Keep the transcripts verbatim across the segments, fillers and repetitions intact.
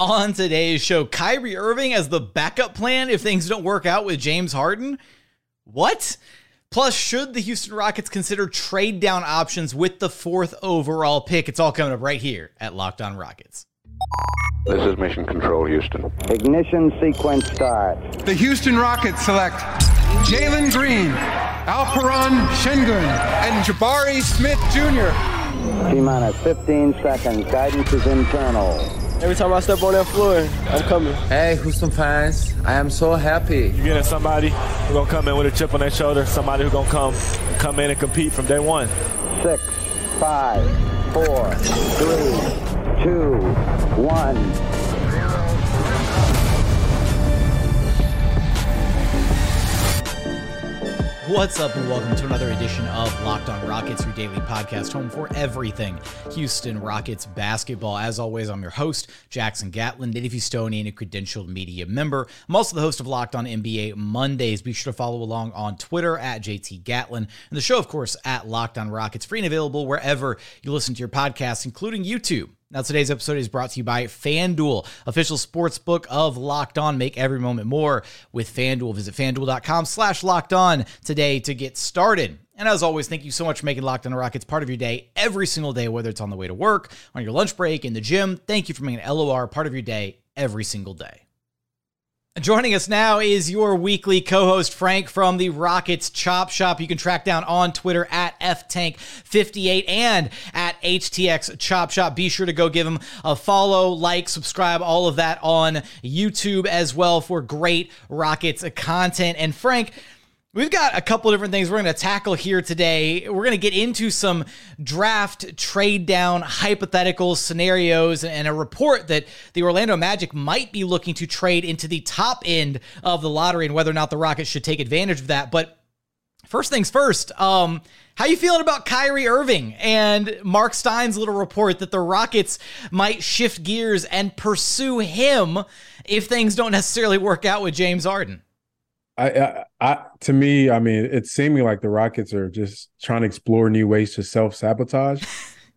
on today's show, Kyrie Irving as the backup plan if things don't work out with James Harden? What? Plus, should the Houston Rockets consider trade down options with the fourth overall pick? It's all coming up right here at Locked On Rockets. This is Mission Control, Houston. Ignition sequence starts. The Houston Rockets select Jalen Green, Alperen Şengün, and Jabari Smith Junior T-minus fifteen seconds. Guidance is internal. Every time I step on that floor, I'm coming. Hey, Houston fans, I am so happy. You're getting somebody who's going to come in with a chip on their shoulder, somebody who's going to come, come in and compete from day one. Six, five, four, three, two, one. What's up and welcome to another edition of Locked On Rockets, your daily podcast home for everything Houston Rockets basketball. As always, I'm your host, Jackson Gatlin, native Houstonian and credentialed media member. I'm also the host of Locked On N B A Mondays. Be sure to follow along on Twitter at JTGatlin and the show, of course, at Locked On Rockets, free and available wherever you listen to your podcasts, including YouTube. Now, today's episode is brought to you by FanDuel, official sportsbook of Locked On. Make every moment more with FanDuel. Visit FanDuel.com slash Locked On today to get started. And as always, thank you so much for making Locked On Rockets part of your day every single day, whether it's on the way to work, on your lunch break, in the gym. Thank you for making L O R part of your day every single day. Joining us now is your weekly co-host, Frank, from the Rockets Chop Shop. You can track down on Twitter at F Tank fifty-eight and at H T X Chop Shop. Be sure to go give them a follow, like, subscribe, all of that on YouTube as well for great Rockets content. And Frank, we've got a couple of different things we're going to tackle here today. We're going to get into some draft trade down hypothetical scenarios and a report that the Orlando Magic might be looking to trade into the top end of the lottery and whether or not the Rockets should take advantage of that. But first things first, um, how you feeling about Kyrie Irving and Mark Stein's little report that the Rockets might shift gears and pursue him if things don't necessarily work out with James Harden? I, I, I, to me, I mean, it's seeming like the Rockets are just trying to explore new ways to self-sabotage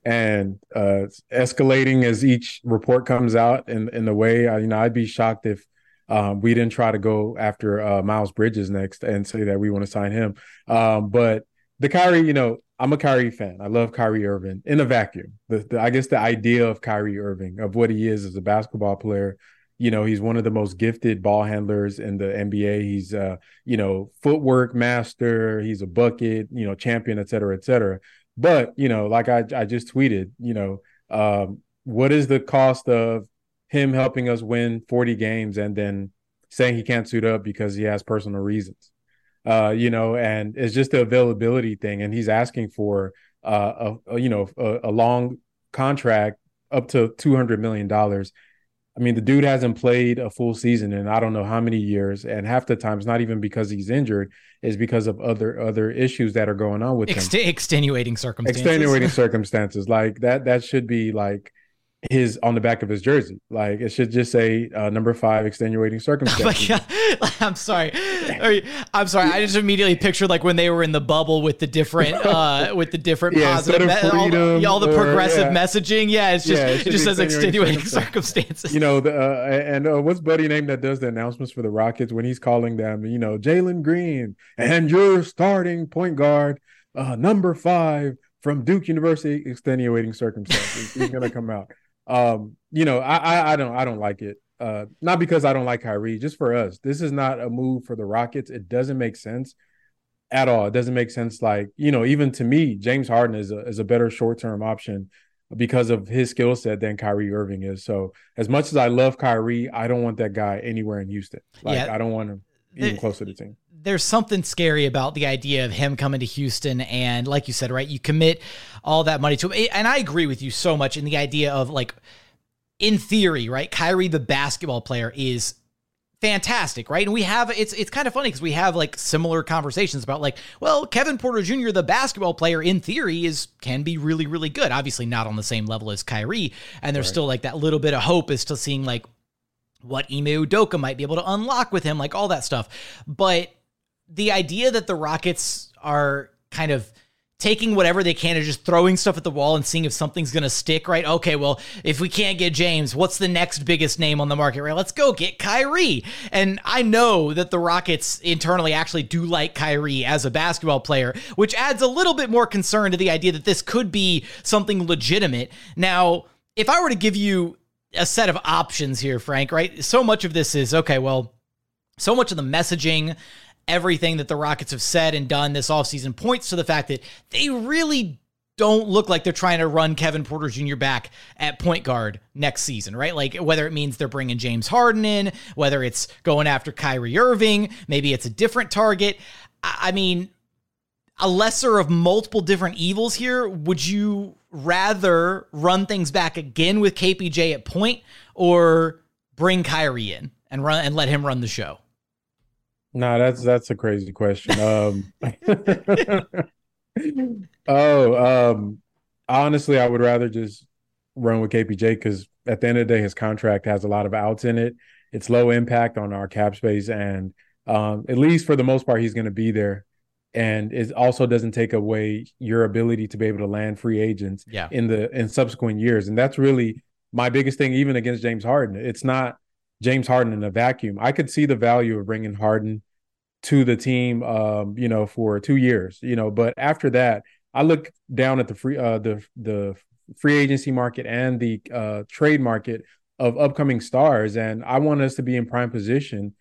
and uh, escalating as each report comes out in, in the way, I, you know, I'd be shocked if um, we didn't try to go after uh, Miles Bridges next and say that we want to sign him. Um, but the Kyrie, you know, I'm a Kyrie fan. I love Kyrie Irving in a vacuum. The, the, I guess the idea of Kyrie Irving, of what he is as a basketball player, you know, he's one of the most gifted ball handlers in the N B A. He's, uh, you know, footwork master. He's a bucket, you know, champion, et cetera, et cetera. But, you know, like I, I just tweeted, you know, um, what is the cost of him helping us win forty games and then saying he can't suit up because he has personal reasons, uh, you know, and it's just the availability thing. And he's asking for, uh, a, a, you know, a, a long contract up to two hundred million dollars. I mean, the dude hasn't played a full season in I don't know how many years, and half the time it's not even because he's injured; it's because of other other issues that are going on with Ext- him. Extenuating circumstances. Extenuating circumstances like that. That should be like his on the back of his jersey. Like it should just say uh, number five, extenuating circumstances. Oh my God. I'm sorry. I'm sorry. I just immediately pictured like when they were in the bubble with the different uh, with the different yeah, positive me- all, the, all the progressive or, yeah. messaging. Yeah, it's just yeah, it, it just says extenuating circumstances. circumstances. You know, the, uh, and uh, what's buddy name that does the announcements for the Rockets when he's calling them? You know, Jalen Green and your starting point guard, uh, number five from Duke University, extenuating circumstances. He's gonna come out. Um, you know, I, I I don't I don't like it. Uh, not because I don't like Kyrie, just for us. This is not a move for the Rockets. It doesn't make sense at all. It doesn't make sense. Like, you know, even to me, James Harden is a is a better short-term option because of his skill set than Kyrie Irving is. So as much as I love Kyrie, I don't want that guy anywhere in Houston. Like yeah. I don't want him even close to the team. There's something scary about the idea of him coming to Houston. And like you said, right, you commit all that money to him. And I agree with you so much in the idea of like, in theory, right, Kyrie, the basketball player, is fantastic, right? And we have, it's it's kind of funny because we have like similar conversations about like, well, Kevin Porter Junior, the basketball player, in theory is can be really, really good. Obviously not on the same level as Kyrie. And there's right. still like that little bit of hope as to seeing like what Ime Udoka might be able to unlock with him, like all that stuff. But the idea that the Rockets are kind of taking whatever they can and just throwing stuff at the wall and seeing if something's going to stick, right? Okay, well, if we can't get James, what's the next biggest name on the market, right? Let's go get Kyrie. And I know that the Rockets internally actually do like Kyrie as a basketball player, which adds a little bit more concern to the idea that this could be something legitimate. Now, if I were to give you a set of options here, Frank, right? So much of this is, okay, well, so much of the messaging, everything that the Rockets have said and done this offseason points to the fact that they really don't look like they're trying to run Kevin Porter Junior back at point guard next season, right? Like, whether it means they're bringing James Harden in, whether it's going after Kyrie Irving, maybe it's a different target. I mean, a lesser of multiple different evils here. Would you rather run things back again with K P J at point, or bring Kyrie in and run and let him run the show? No, nah, that's that's a crazy question. Um, oh, um, honestly, I would rather just run with K P J because at the end of the day, his contract has a lot of outs in it. It's low impact on our cap space, and um, at least for the most part, he's going to be there. And it also doesn't take away your ability to be able to land free agents yeah. in the in subsequent years. And that's really my biggest thing, even against James Harden. It's not James Harden in a vacuum. I could see the value of bringing Harden to the team, um, you know, for two years, you know. But after that, I look down at the free uh, the the free agency market and the uh, trade market of upcoming stars, and I want us to be in prime position.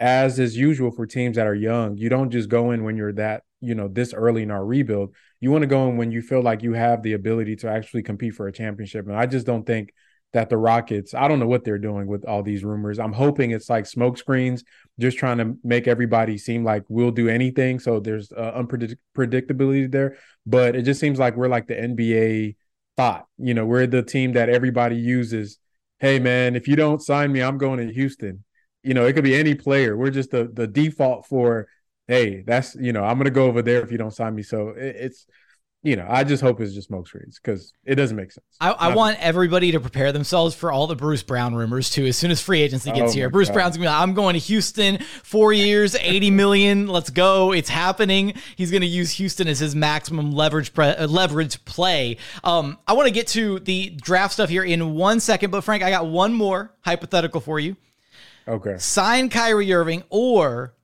As is usual for teams that are young, you don't just go in when you're that, you know, this early in our rebuild. You want to go in when you feel like you have the ability to actually compete for a championship. And I just don't think that the Rockets, I don't know what they're doing with all these rumors. I'm hoping it's like smoke screens, just trying to make everybody seem like we'll do anything. So there's uh, unpredictability there, but it just seems like we're like the N B A thought, you know, we're the team that everybody uses. Hey man, if you don't sign me, I'm going to Houston. You know, it could be any player. We're just the the default for, hey, that's, you know, I'm going to go over there if you don't sign me. So it, it's, you know, I just hope it's just smoke screens because it doesn't make sense. I, I want everybody to prepare themselves for all the Bruce Brown rumors too. As soon as free agency gets oh here, Bruce God. Brown's going to be like, I'm going to Houston, four years, eighty million. Let's go. It's happening. He's going to use Houston as his maximum leverage, pre- uh, leverage play. Um, I want to get to the draft stuff here in one second, but Frank, I got one more hypothetical for you. Okay. Sign Kyrie Irving or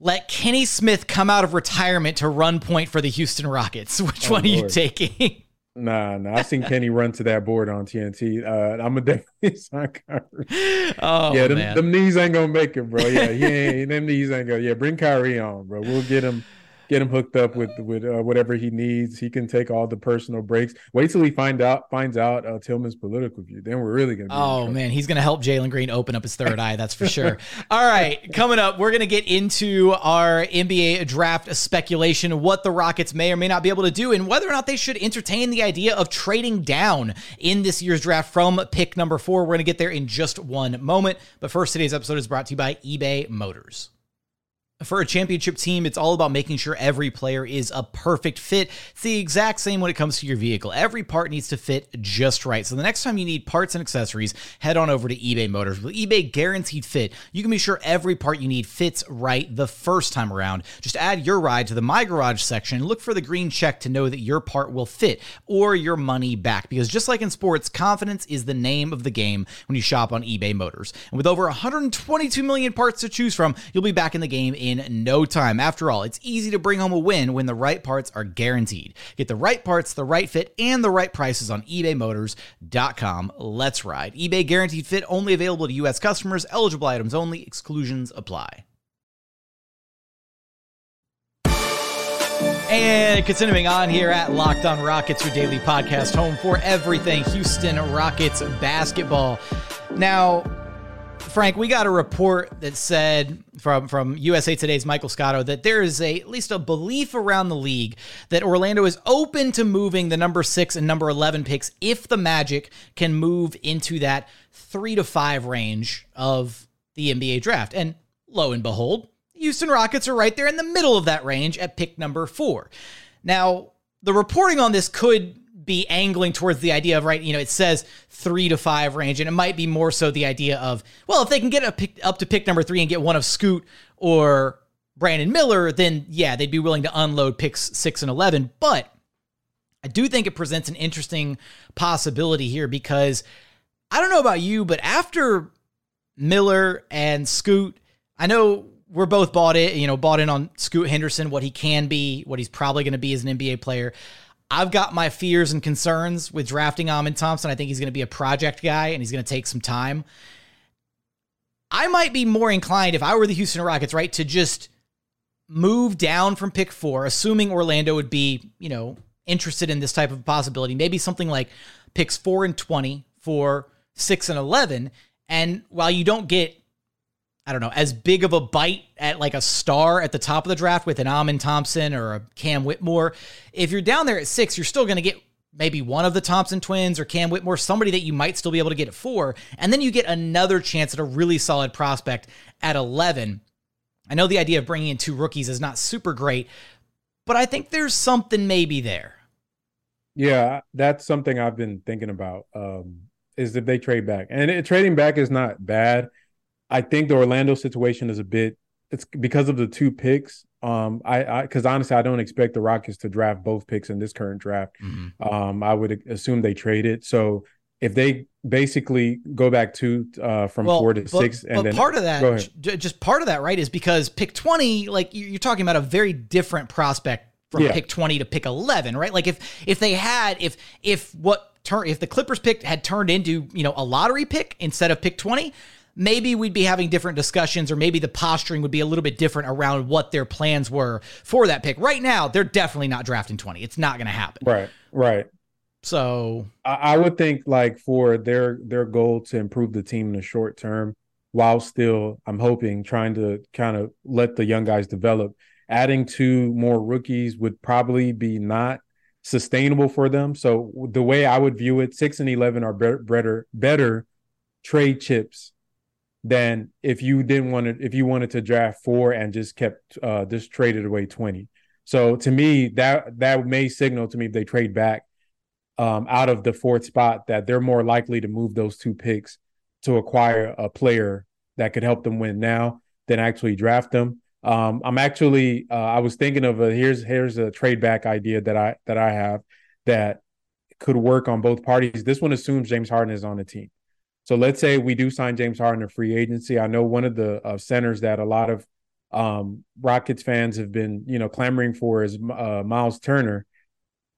let Kenny Smith come out of retirement to run point for the Houston Rockets. Which oh, one Lord. Are you taking? Nah, nah. I've seen Kenny run to that board on T N T. Uh, I'm a definitely sign Kyrie. Oh, yeah, them, man. them knees ain't gonna make it, bro. Yeah, he ain't, them knees ain't gonna. Yeah, bring Kyrie on, bro. We'll get him, get him hooked up with with uh, whatever he needs. He can take all the personal breaks. Wait till he find out finds out uh, Tillman's political view. Then we're really gonna be oh man, he's gonna help Jalen Green open up his third eye. That's for sure. All right, coming up, we're gonna get into our N B A draft speculation, what the Rockets may or may not be able to do, and whether or not they should entertain the idea of trading down in this year's draft from pick number four. We're gonna get there in just one moment. But first, today's episode is brought to you by eBay Motors. For a championship team, it's all about making sure every player is a perfect fit. It's the exact same when it comes to your vehicle. Every part needs to fit just right. So the next time you need parts and accessories, head on over to eBay Motors. With eBay Guaranteed Fit, you can be sure every part you need fits right the first time around. Just add your ride to the My Garage section and look for the green check to know that your part will fit or your money back. Because just like in sports, confidence is the name of the game when you shop on eBay Motors. And with over one hundred twenty-two million parts to choose from, you'll be back in the game in in no time. After all, it's easy to bring home a win when the right parts are guaranteed. Get the right parts, the right fit, and the right prices on ebay motors dot com. Let's ride. eBay Guaranteed Fit, only available to U S customers. Eligible items only. Exclusions apply. And continuing on here at Locked On Rockets, your daily podcast home for everything Houston Rockets basketball. Now, Frank, we got a report that said from, from U S A Today's Michael Scotto that there is a at least a belief around the league that Orlando is open to moving the number six and number eleven picks if the Magic can move into that three to five range of the N B A draft. And lo and behold, Houston Rockets are right there in the middle of that range at pick number four. Now, the reporting on this could be angling towards the idea of, right, you know, it says three to five range, and it might be more so the idea of, well, if they can get a pick, up to pick number three and get one of Scoot or Brandon Miller, then yeah, they'd be willing to unload picks six and eleven. But I do think it presents an interesting possibility here because I don't know about you, but after Miller and Scoot, I know we're both bought in, you know, bought in on Scoot Henderson, what he can be, what he's probably going to be as an N B A player. I've got my fears and concerns with drafting Amen Thompson. I think he's going to be a project guy and he's going to take some time. I might be more inclined, if I were the Houston Rockets, right, to just move down from pick four, assuming Orlando would be, you know, interested in this type of possibility. Maybe something like picks four and twenty for six and eleven. And while you don't get, I don't know, as big of a bite at like a star at the top of the draft with an Amen Thompson or a Cam Whitmore, if you're down there at six, you're still going to get maybe one of the Thompson twins or Cam Whitmore, somebody that you might still be able to get at four. And then you get another chance at a really solid prospect at eleven. I know the idea of bringing in two rookies is not super great, but I think there's something maybe there. Yeah, that's something I've been thinking about, um, is if they trade back. And it, trading back is not bad. I think the Orlando situation is a bit, it's because of the two picks. Um, I, I, cause honestly, I don't expect the Rockets to draft both picks in this current draft. Mm-hmm. Um, I would assume they trade it. So if they basically go back to, uh, from well, four to but, six, and but then part of that, just part of that, right, is because pick twenty, like you're talking about a very different prospect from yeah. pick twenty to pick eleven, right? Like if, if they had, if, if what turn, if the Clippers pick had turned into, you know, a lottery pick instead of pick twenty, maybe we'd be having different discussions, or maybe the posturing would be a little bit different around what their plans were for that pick. Right now, they're definitely not drafting twenty. It's not going to happen. Right, right. So I, I would think, like, for their their goal to improve the team in the short term, while still, I'm hoping, trying to kind of let the young guys develop, adding two more rookies would probably be not sustainable for them. So the way I would view it, six and eleven are better better, better trade chips than if you didn't want to, if you wanted to draft four and just kept, uh, just traded away twenty. So to me, that, that may signal to me, if they trade back um, out of the fourth spot, that they're more likely to move those two picks to acquire a player that could help them win now than actually draft them. Um, I'm actually, uh, I was thinking of a, here's, here's a trade back idea that I, that I have that could work on both parties. This one assumes James Harden is on the team. So let's say we do sign James Harden in free agency. I know one of the uh, centers that a lot of um, Rockets fans have been, you know, clamoring for is uh, Miles Turner.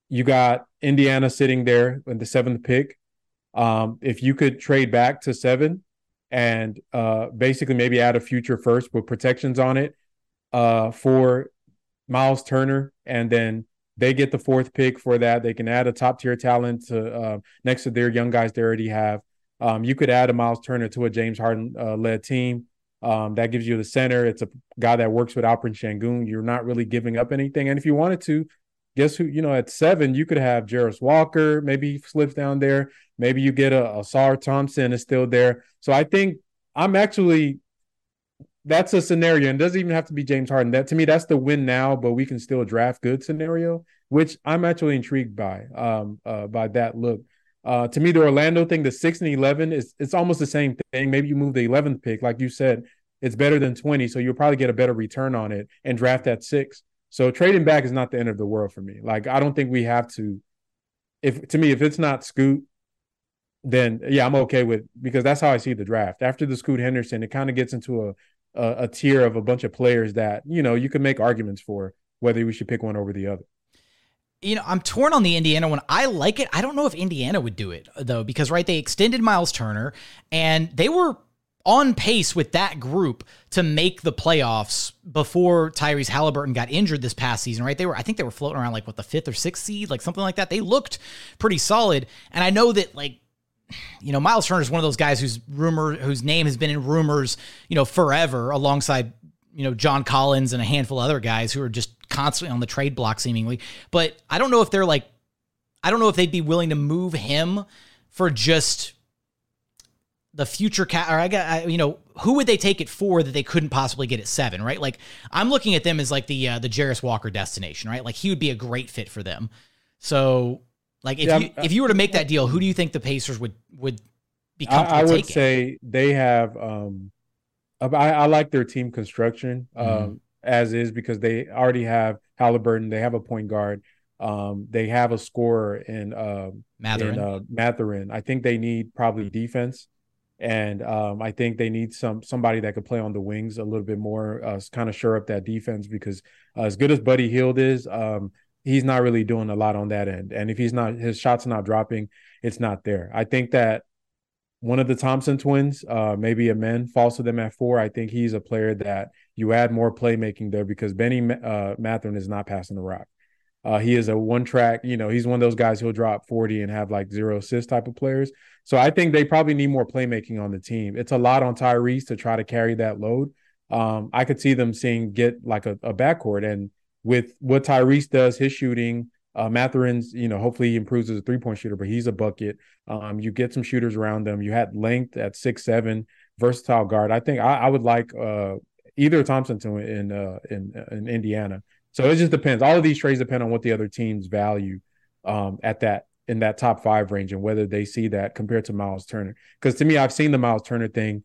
You got Indiana sitting there with the seventh pick. Um, if you could trade back to seven and uh, basically maybe add a future first with protections on it uh, for Miles Turner, and then they get the fourth pick for that. They can add a top tier talent to uh, next to their young guys they already have. Um, you could add a Miles Turner to a James Harden-led uh, team. Um, that gives you the center. It's a guy that works with Alperen Şengün. You're not really giving up anything. And if you wanted to, guess who, you know, at seven, you could have Jarace Walker. Maybe he slips down there. Maybe you get a, a Sar Thompson is still there. So I think I'm actually – that's a scenario. And it doesn't even have to be James Harden. That, to me, that's the win now, but we can still draft good scenario, which I'm actually intrigued by, um, uh, by that look. Uh, to me, the Orlando thing, the six and eleven, is it's almost the same thing. Maybe you move the eleventh pick. Like you said, it's better than twenty, so you'll probably get a better return on it and draft at six. So trading back is not the end of the world for me. Like, I don't think we have to – if to me, if it's not Scoot, then, yeah, I'm okay with – because that's how I see the draft. After the Scoot Henderson, it kind of gets into a, a a tier of a bunch of players that, you know, you can make arguments for whether we should pick one over the other. You know, I'm torn on the Indiana one. I like it. I don't know if Indiana would do it, though, because, right, they extended Miles Turner, and they were on pace with that group to make the playoffs before Tyrese Halliburton got injured this past season, right? They were, I think they were floating around, like, what, the fifth or sixth seed, like something like that. They looked pretty solid, and I know that, like, you know, Miles Turner is one of those guys whose rumor, whose name has been in rumors, you know, forever, alongside, you know, John Collins and a handful of other guys who are just constantly on the trade block seemingly, but I don't know if they're like, I don't know if they'd be willing to move him for just the future cat. Or I got, I, you know, who would they take it for that they couldn't possibly get at seven, right? Like, I'm looking at them as like the, uh, the Jarace Walker destination, right? Like, he would be a great fit for them. So like, if yeah, you, I, if you were to make that deal, who do you think the Pacers would, would be comfortable I, I would taking? Say they have, um, I, I like their team construction. Mm-hmm. Um, as is because they already have Halliburton. They have a point guard. Um, they have a scorer in uh, Mathurin. In, uh, Mathurin. I think they need probably defense. And um, I think they need some somebody that could play on the wings a little bit more, uh, kind of shore up that defense, because uh, as good as Buddy Hield is, um, he's not really doing a lot on that end. And if he's not, his shot's not dropping, it's not there. I think that one of the Thompson twins, uh, maybe Amen, falls to them at four. I think he's a player that you add more playmaking there, because Benny uh, Mathurin is not passing the rock. Uh, he is a one-track, you know, he's one of those guys who'll drop forty and have like zero assists type of players. So I think they probably need more playmaking on the team. It's a lot on Tyrese to try to carry that load. Um, I could see them seeing get like a, a backcourt. And with what Tyrese does, his shooting, uh, Mathurin's, you know, hopefully he improves as a three-point shooter, but he's a bucket. Um, you get some shooters around them. You had length at six seven, versatile guard. I think I, I would like uh, either Thompson to in, uh, in, in Indiana. So it just depends. All of these trades depend on what the other teams value um, at that in that top five range, and whether they see that compared to Miles Turner. Because to me, I've seen the Miles Turner thing.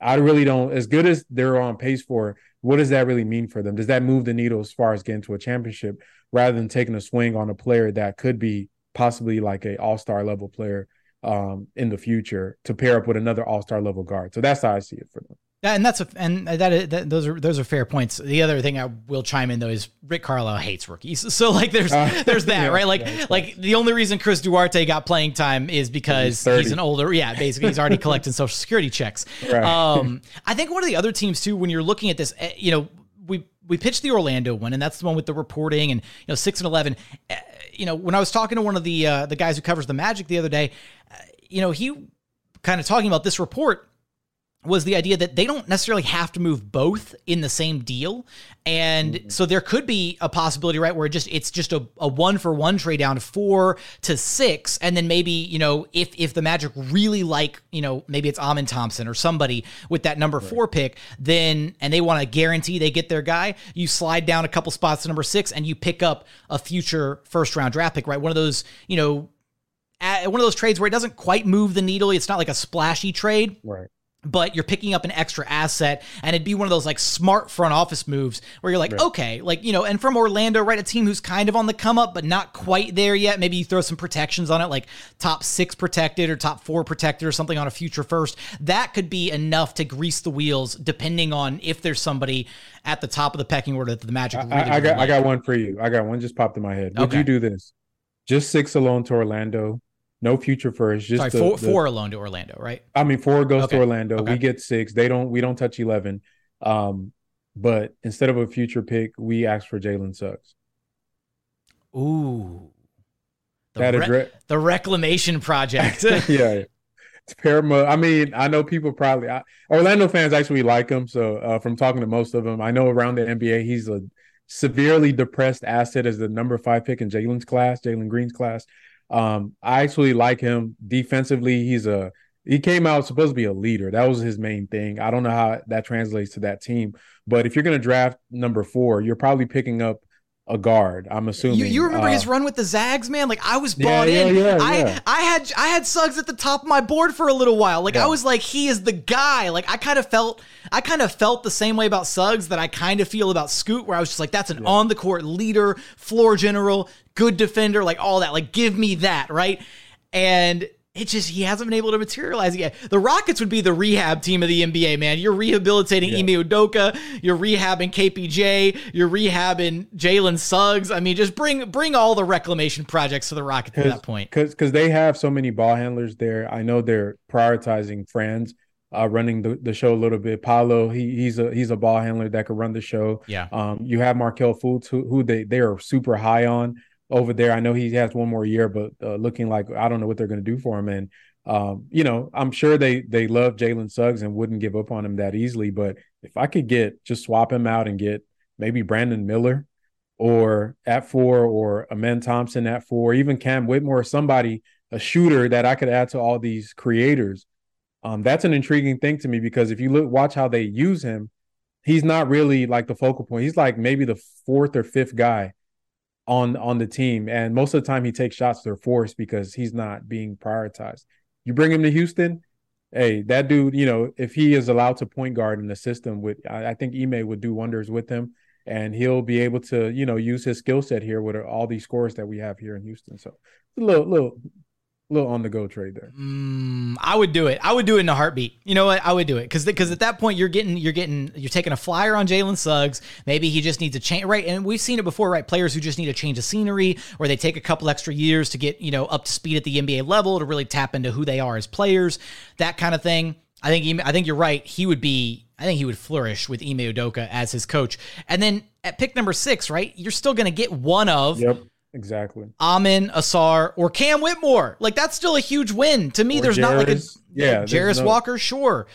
I really don't, as good as they're on pace for, what does that really mean for them? Does that move the needle as far as getting to a championship, rather than taking a swing on a player that could be possibly like an all-star level player um, in the future to pair up with another all-star level guard? So that's how I see it for them. That, and that's a and that, that those are those are fair points. The other thing I will chime in though is Rick Carlisle hates rookies, so like there's uh, there's that yeah, right. Like yeah, like the only reason Chris Duarte got playing time is because he's, he's an older, yeah. Basically, he's already collecting Social Security checks. Right. Um, I think one of the other teams too, when you're looking at this, you know, we we pitched the Orlando one, and that's the one with the reporting and you know six and eleven. You know, when I was talking to one of the uh, the guys who covers the Magic the other day, uh, you know, he kind of talking about this report. Was the idea that they don't necessarily have to move both in the same deal. And mm-hmm. so there could be a possibility, right, where it just it's just a, a one for one trade down to four to six. And then maybe, you know, if if the Magic really like, you know, maybe it's Amen Thompson or somebody with that number right. four pick, then and they want to guarantee they get their guy, you slide down a couple spots to number six and you pick up a future first round draft pick, right? One of those, you know, one of those trades where it doesn't quite move the needle. It's not like a splashy trade. Right. But you're picking up an extra asset, and it'd be one of those like smart front office moves where you're like, right. okay, like, you know, and from Orlando, right, a team who's kind of on the come up, but not quite there yet. Maybe you throw some protections on it, like top six protected or top four protected or something on a future first. That could be enough to grease the wheels, depending on if there's somebody at the top of the pecking order that the Magic. Really I, I got, like. I got one for you. I got one just popped in my head. Would okay. you do this? Just six alone to Orlando. No future first. Just Sorry, the, four, the, four alone to Orlando, right? I mean, four goes okay. to Orlando. Okay. We get six. They don't. We don't touch eleven. Um, but instead of a future pick, we ask for Jalen Suggs. Ooh, the, that re- re- the reclamation project. yeah, it's Paramount. I mean, I know people probably I, Orlando fans actually like him. So uh, from talking to most of them, I know around the N B A, he's a severely depressed asset as the number five pick in Jalen's class, Jalen Green's class. Um, I actually like him defensively. He's a he came out supposed to be a leader. That was his main thing. I don't know how that translates to that team, but if you're going to draft number four, you're probably picking up a guard. I'm assuming you, you remember uh, his run with the Zags, man. Like I was bought yeah, in. Yeah, yeah, I yeah. I had I had Suggs at the top of my board for a little while. Like yeah. I was like, he is the guy. Like I kind of felt I kind of felt the same way about Suggs that I kind of feel about Scoot, where I was just like, that's an yeah. on the court leader, floor general, good defender, like all that. Like give me that, right? And it just, he hasn't been able to materialize yet. The Rockets would be the rehab team of the N B A, man. You're rehabilitating yeah. Ime Udoka. You're rehabbing K P J. You're rehabbing Jalen Suggs. I mean, just bring bring all the reclamation projects to the Rockets at that point. Because they have so many ball handlers there. I know they're prioritizing Franz uh, running the, the show a little bit. Paolo, he, he's a he's a ball handler that could run the show. Yeah. Um, you have Markelle Fultz, who, who they, they are super high on. Over there, I know he has one more year, but uh, looking like I don't know what they're going to do for him. And, um, you know, I'm sure they they love Jalen Suggs and wouldn't give up on him that easily. But if I could get just swap him out and get maybe Brandon Miller or at four or Amen Thompson at four, even Cam Whitmore or somebody, a shooter that I could add to all these creators. Um, that's an intriguing thing to me, because if you look, watch how they use him, he's not really like the focal point. He's like maybe the fourth or fifth guy on on the team, and most of the time he takes shots that are forced because he's not being prioritized. You bring him to Houston, hey, that dude, you know, if he is allowed to point guard in the system with, I, I think Ime would do wonders with him. and he'll be able to, you know, use his skill set here with all these scores that we have here in Houston. So a little, little, little on the go trade there. Mm, I would do it. I would do it in a heartbeat. You know what? I would do it because because at that point you're getting you're getting you're taking a flyer on Jalen Suggs. Maybe he just needs a change, right? And we've seen it before, right? Players who just need a change of scenery, or they take a couple extra years to get, you know, up to speed at the N B A level to really tap into who they are as players, that kind of thing. I think he, I think you're right. He would be. I think he would flourish with Ime Udoka as his coach. And then at pick number six, right? You're still going to get one of. Yep. Exactly. Amen, Asar, or Cam Whitmore. Like, that's still a huge win. To me, or there's Jarace, not like a yeah, Jarace no, Walker, sure.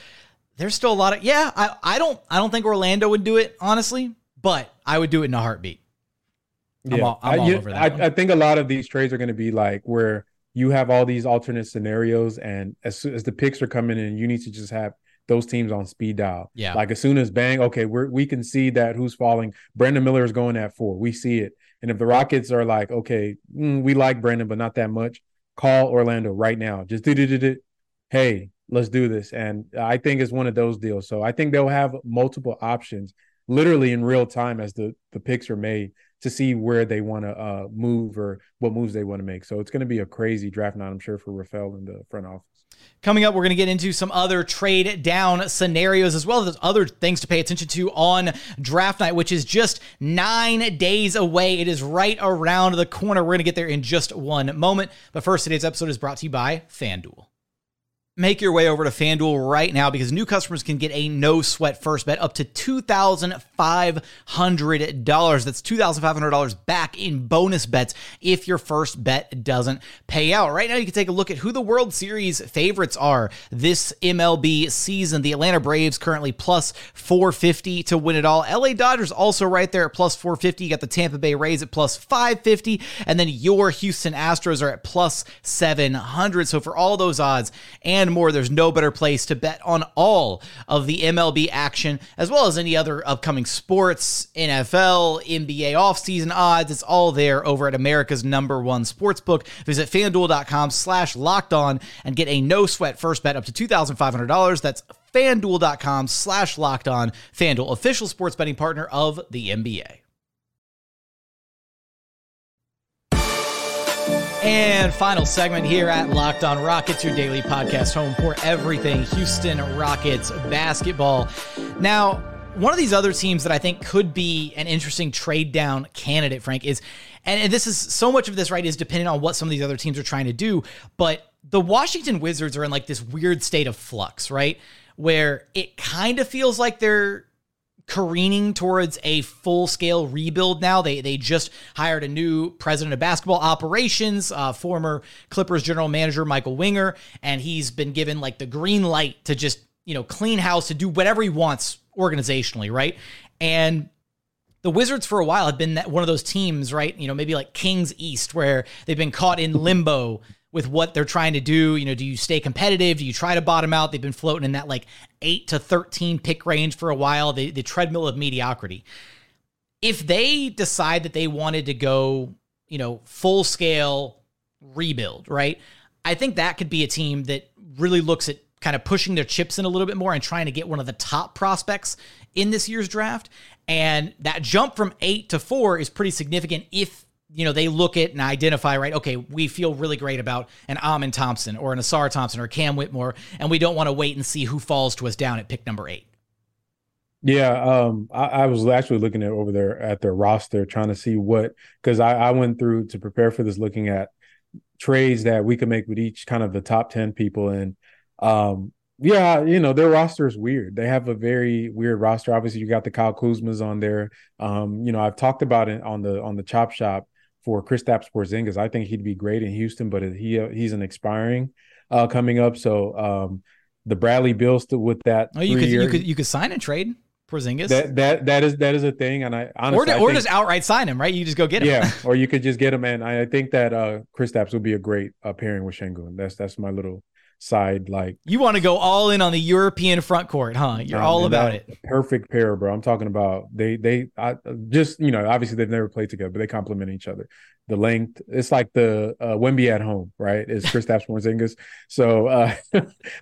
There's still a lot of yeah, I, I don't I don't think Orlando would do it, honestly, but I would do it in a heartbeat. Yeah. I'm all, I'm all I, over that. I, I think a lot of these trades are going to be like where you have all these alternate scenarios, and as soon as the picks are coming in, you need to just have those teams on speed dial. Yeah. Like, as soon as bang, okay, we we can see that who's falling. Brandon Miller is going at four. We see it. And if the Rockets are like, okay, mm, we like Brandon, but not that much, call Orlando right now. Just do, do, do, do. Hey, let's do this. And I think it's one of those deals. So I think they'll have multiple options literally in real time as the, the picks are made to see where they want to uh, move or what moves they want to make. So it's going to be a crazy draft night, I'm sure, for Rafael in the front office. Coming up, we're going to get into some other trade down scenarios as well as other things to pay attention to on draft night, which is just nine days away. It is right around the corner. We're going to get there in just one moment. But first, today's episode is brought to you by FanDuel. Make your way over to FanDuel right now because new customers can get a no-sweat first bet up to two thousand five hundred dollars. That's two thousand five hundred dollars back in bonus bets if your first bet doesn't pay out. Right now, you can take a look at who the World Series favorites are this M L B season. The Atlanta Braves currently plus four fifty to win it all. L A Dodgers also right there at plus four fifty. You got the Tampa Bay Rays at plus five fifty. And then your Houston Astros are at plus seven hundred. So for all those odds and And more, there's no better place to bet on all of the M L B action as well as any other upcoming sports, N F L, N B A offseason odds. It's all there over at America's number one sportsbook. Visit FanDuel.com slash locked on and get a no sweat first bet up to two thousand five hundred dollars. That's FanDuel.com slash locked on. FanDuel, official sports betting partner of the N B A. And final segment here at Locked On Rockets, your daily podcast home for everything Houston Rockets basketball. Now, one of these other teams that I think could be an interesting trade down candidate, Frank, is, and this is so much of this, right, is dependent on what some of these other teams are trying to do, but the Washington Wizards are in like this weird state of flux, right? Where it kind of feels like they're careening towards a full-scale rebuild now. They they just hired a new president of basketball operations, uh, former Clippers general manager Michael Winger, and he's been given like the green light to just, you know, clean house, to do whatever he wants organizationally, right? And the Wizards for a while had been that one of those teams, right? You know, maybe like Kings East, where they've been caught in limbo with what they're trying to do. You know, do you stay competitive? Do you try to bottom out? They've been floating in that like eight to thirteen pick range for a while, the, the treadmill of mediocrity. If they decide that they wanted to go, you know, full scale rebuild, right? I think that could be a team that really looks at kind of pushing their chips in a little bit more and trying to get one of the top prospects in this year's draft. And that jump from eight to four is pretty significant if, you know, they look at and identify, right, okay, we feel really great about an Amen Thompson or an Asar Thompson or Cam Whitmore, and we don't want to wait and see who falls to us down at pick number eight. Yeah, um, I, I was actually looking at over there at their roster, trying to see what, because I, I went through to prepare for this, looking at trades that we could make with each kind of the top ten people. And um, yeah, you know, their roster is weird. They have a very weird roster. Obviously, you got the Kyle Kuzmas on there. Um, you know, I've talked about it on the on the Chop Shop for Kristaps Porzingis. I think he'd be great in Houston, but he uh, he's an expiring uh, coming up. So um, the Bradley Beal still with that. Oh, you could, you could you could sign and trade Porzingis. That that that is that is a thing, and I honestly or, or I think, just outright sign him, right? You just go get him. Yeah, or you could just get him. And I, I think that uh, Kristaps would be a great uh, pairing with Şengün. That's that's my little side. Like, you want to go all in on the European front court, huh? You're um, all about it. Perfect pair, bro. I'm talking about they they I just, you know, obviously they've never played together, but they complement each other. the length. It's like the uh, Wemby at home, right? It's Kristaps Porzingis. So, uh,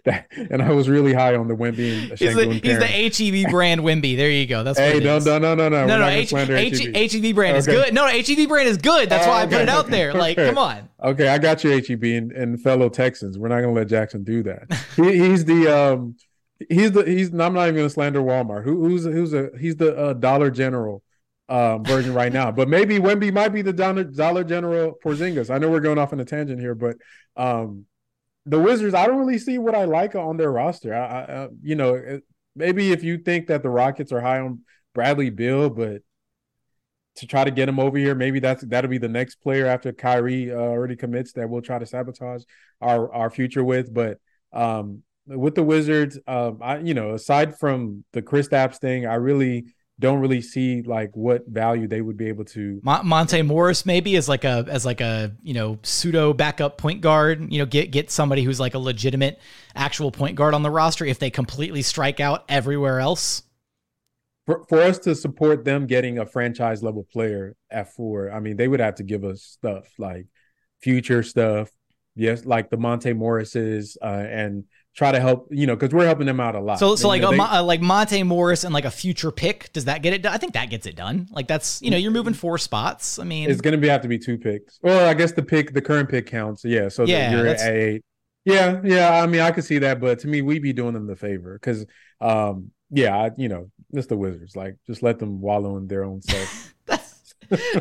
that, and I was really high on the Wemby. And he's, the, he's the H E V brand Wemby. There you go. That's what hey, it no, is. no, no, no, no, no, no. H- H- H- H E V brand okay. is good. No, H E V brand is good. That's why oh, okay, I put it out okay, there. Okay. Like, come on. Okay, I got you, H E B, and, and fellow Texans. We're not gonna let Jackson do that. He, he's the um, he's the he's. I'm not even gonna slander Walmart. Who, who's who's a he's the uh, Dollar General. Um, version right now, but maybe Wemby might be the Dollar, Dollar General Porzingis. I know we're going off on a tangent here, but um, the Wizards, I don't really see what I like on their roster. I, I, you know, maybe if you think that the Rockets are high on Bradley Beal, but to try to get him over here, maybe that's that'll be the next player after Kyrie uh, already commits that we'll try to sabotage our our future with. But um, with the Wizards, um, I you know, aside from the Kristaps thing, I really. don't really see like what value they would be able to. Monte Morris maybe as like a as like a you know pseudo backup point guard. You know get get somebody who's like a legitimate actual point guard on the roster if they completely strike out everywhere else. For for us to support them getting a franchise level player at four, I mean they would have to give us stuff like future stuff. Yes, like the Monte Morrises uh, and. Try to help, you know, because we're helping them out a lot. So, so and, like, you know, they, a, like Monte Morris and like a future pick, does that get it done? I think that gets it done. Like that's, you know, you're moving four spots. I mean, it's going to be have to be two picks, or well, I guess the pick, the current pick counts. Yeah, so yeah, you're at eight. Yeah, yeah. I mean, I could see that, but to me, we'd be doing them the favor because, um, yeah, I, you know, it's the Wizards. Like, just let them wallow in their own self.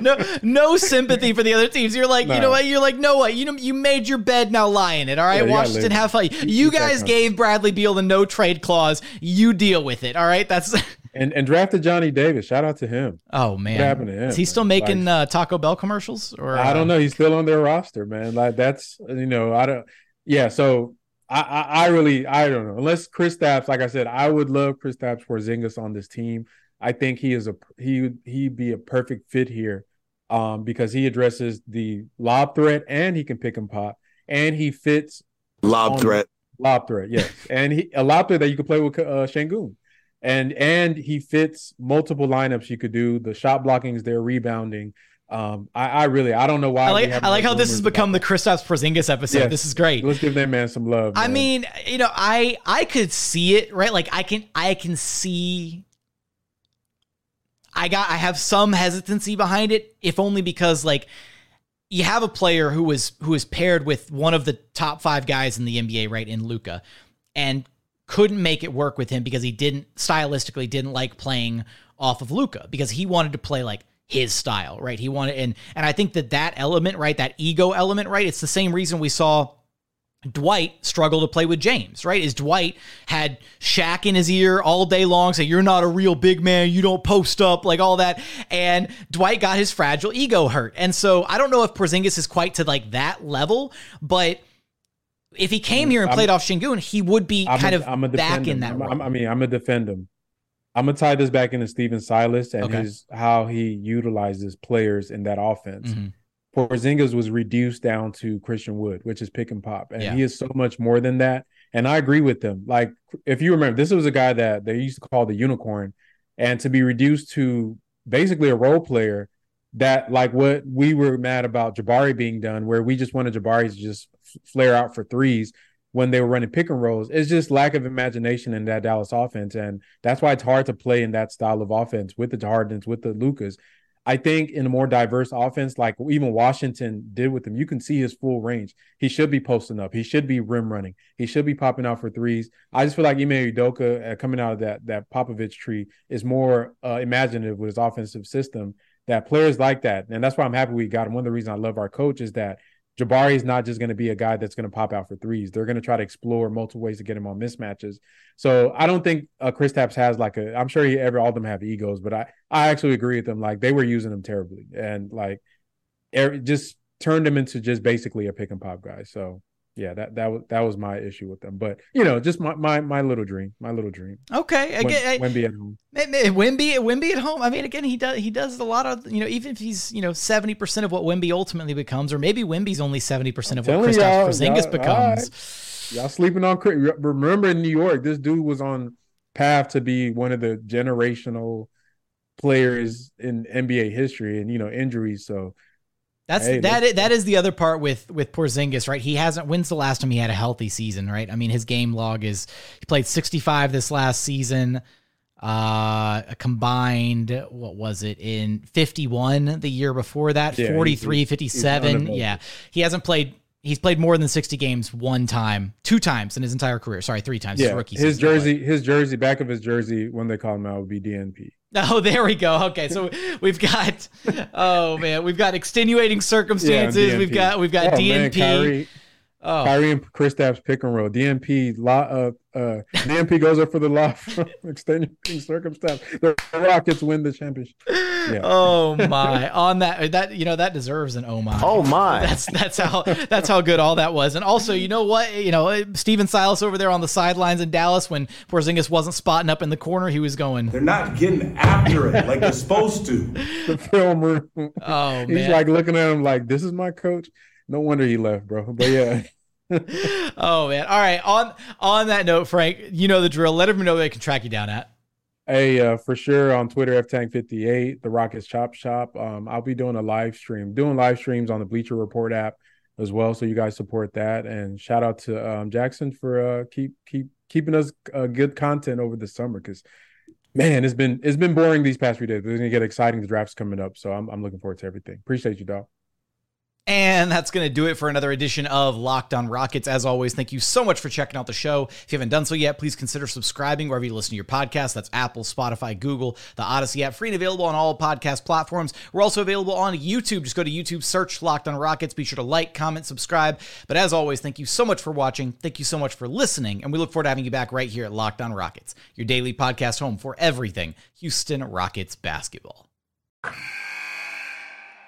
no, no sympathy for the other teams. You're like, no. you know what? You're like, no way. You know, you made your bed, now lie in it. All right, yeah, Washington, have fun. You, you guys gave Bradley Beal the no trade clause. You deal with it. All right, that's and and drafted Johnny Davis. Shout out to him. Oh man, what happened to him? Is he still making like, uh, Taco Bell commercials? Or I don't know. He's still on their roster, man. Like that's you know, I don't. Yeah, so I I, I really I don't know. Unless Kristaps, like I said, I would love Kristaps Porzingis on this team. I think he is a he he'd be a perfect fit here um, because he addresses the lob threat and he can pick and pop and he fits lob threat lob threat yes and he, a lob threat that you could play with uh, Şengün and and he fits multiple lineups you could do the shot blockings their rebounding. Um, I, I really, I don't know why. I like, I like how this has become the Kristaps Porzingis episode. Yes. This is great. Let's give that man some love. Man. I mean, you know, I I could see it right. Like I can I can see. I got. I have some hesitancy behind it, if only because like you have a player who was who was paired with one of the top five guys in the N B A, right, in Luka, and couldn't make it work with him because he didn't stylistically didn't like playing off of Luka because he wanted to play like his style, right? He wanted and and I think that that element, right, that ego element, right, it's the same reason we saw. Dwight struggled to play with James, right? Is Dwight had Shaq in his ear all day long, say, you're not a real big man, you don't post up, like all that. And Dwight got his fragile ego hurt. And so I don't know if Porzingis is quite to like that level, but if he came here and played I'm, off Şengün, he would be I'm kind a, of I'm a back in that role. I mean, I'm going to defend him. I'm going to tie this back into Steven Silas and okay. his how he utilizes players in that offense. Mm-hmm. Porzingis was reduced down to Christian Wood, which is pick and pop. And yeah. he is so much more than that. And I agree with them. Like, if you remember, this was a guy that they used to call the unicorn. And to be reduced to basically a role player that, like what we were mad about Jabari being done, where we just wanted Jabari to just flare out for threes when they were running pick and rolls. It's just lack of imagination in that Dallas offense. And that's why it's hard to play in that style of offense with the Hardens, with the Lukas. I think in a more diverse offense, like even Washington did with him, you can see his full range. He should be posting up. He should be rim running. He should be popping out for threes. I just feel like Ime Udoka uh, coming out of that that Popovich tree is more uh, imaginative with his offensive system. That players like that, and that's why I'm happy we got him. One of the reasons I love our coach is that Jabari is not just going to be a guy that's going to pop out for threes. They're going to try to explore multiple ways to get him on mismatches. So I don't think uh, Kristaps has like a – I'm sure he, every, all of them have egos, but I, I actually agree with them. Like, they were using him terribly and, like, er, just turned him into just basically a pick-and-pop guy. So, yeah, that that was, that was my issue with them. But, you know, just my my, my little dream, my little dream. Okay. Again, Wemby at home. Wemby, Wemby at home. I mean, again, he does he does a lot of, you know, even if he's, you know, seventy percent of what Wemby ultimately becomes, or maybe Wemby's only seventy percent of I'm what Kristaps Porzingis y'all, becomes. All right. Y'all sleeping on, remember in New York, this dude was on path to be one of the generational players in N B A history and, you know, injuries. So. That's hey, that. Is, that is the other part with with Porzingis, right? He hasn't. When's the last time he had a healthy season, right? I mean, his game log is he played sixty-five this last season, uh, a combined. What was it in fifty-one the year before that? Yeah, forty-three, he's, fifty-seven. He's yeah, he hasn't played. He's played more than sixty games one time, two times in his entire career. Sorry, three times. Yeah, his rookie his season, jersey, but. his jersey, back of his jersey when they call him out would be D N P. Oh, there we go. Okay, so we've got, oh man, we've got extenuating circumstances. Yeah, we've got, we've got oh, D N P. Man, Kyrie, oh. Kyrie and Kristaps pick and roll. D N P lot of uh, uh, D N P goes up for the law from extenuating circumstance. The Rockets win the championship. Yeah. Oh my! On that, that you know that deserves an oh my. Oh my! That's that's how that's how good all that was. And also, you know what? You know, Steven Silas over there on the sidelines in Dallas when Porzingis wasn't spotting up in the corner, he was going. They're not getting after it like they're supposed to. The film room. Oh man! He's like looking at him like, "This is my coach." No wonder he left, bro. But yeah. Oh man! All right. On on that note, Frank, you know the drill. Let everyone know where they can track you down at. Hey, uh, for sure on Twitter, F Tank fifty-eight, the Rockets Chop Shop. Um, I'll be doing a live stream, doing live streams on the Bleacher Report app as well. So you guys support that. And shout out to um, Jackson for uh, keep keep keeping us uh, good content over the summer because man, it's been it's been boring these past few days. We're gonna get exciting. The draft's coming up, so I'm I'm looking forward to everything. Appreciate you, dog. And that's going to do it for another edition of Locked On Rockets. As always, thank you so much for checking out the show. If you haven't done so yet, please consider subscribing wherever you listen to your podcast. That's Apple, Spotify, Google, the Odyssey app, free and available on all podcast platforms. We're also available on YouTube. Just go to YouTube, search Locked On Rockets. Be sure to like, comment, subscribe. But as always, thank you so much for watching. Thank you so much for listening. And we look forward to having you back right here at Locked On Rockets, your daily podcast home for everything Houston Rockets basketball.